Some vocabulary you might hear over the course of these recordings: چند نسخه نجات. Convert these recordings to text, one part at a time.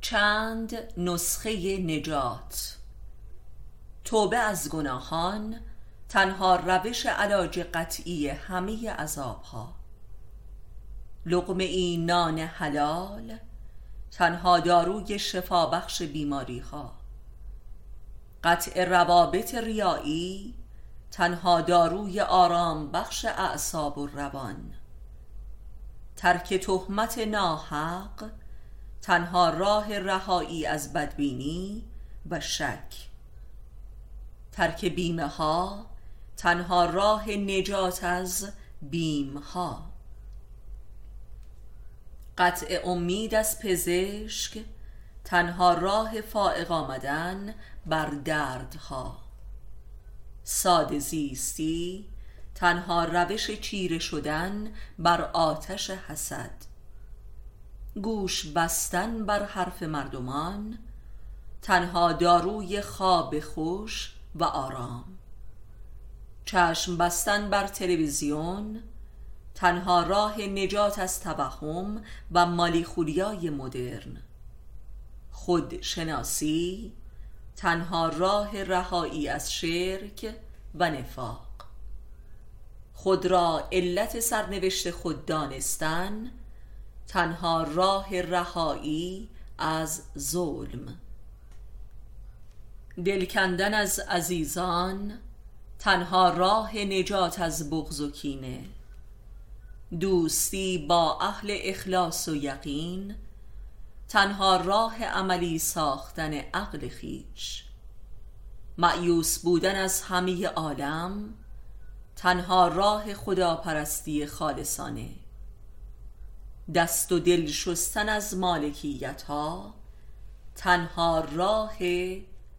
چند نسخه نجات. توبه از گناهان تنها روش علاج قطعی همه عذابها. لقمه‌ای نان حلال تنها داروی شفابخش بیماریها. قطع روابط ریایی تنها داروی آرام بخش اعصاب و روان. ترک تهمت ناحق تنها راه رهایی از بدبینی و شک. ترک بیمه ها تنها راه نجات از بیم ها. قطع امید از پزشک تنها راه فائق آمدن بر درد ها. ساده زیستی تنها روش چیره شدن بر آتش حسد. گوش بستن بر حرف مردمان تنها داروی خواب خوش و آرام. چشم بستن بر تلویزیون تنها راه نجات از توهم و مالیخولیای مدرن. خودشناسی تنها راه رهایی از شرک و نفاق. خود را علت سرنوشت خود دانستن تنها راه رهایی از ظلم. دل کندن از عزیزان تنها راه نجات از بغض و کینه. دوستی با اهل اخلاص و یقین تنها راه عملی ساختن عقل خویش. مایوس بودن از همه عالم تنها راه خداپرستی خالصانه. دست و دل شستن از مالکیت ها تنها راه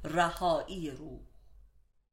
رهایی روح.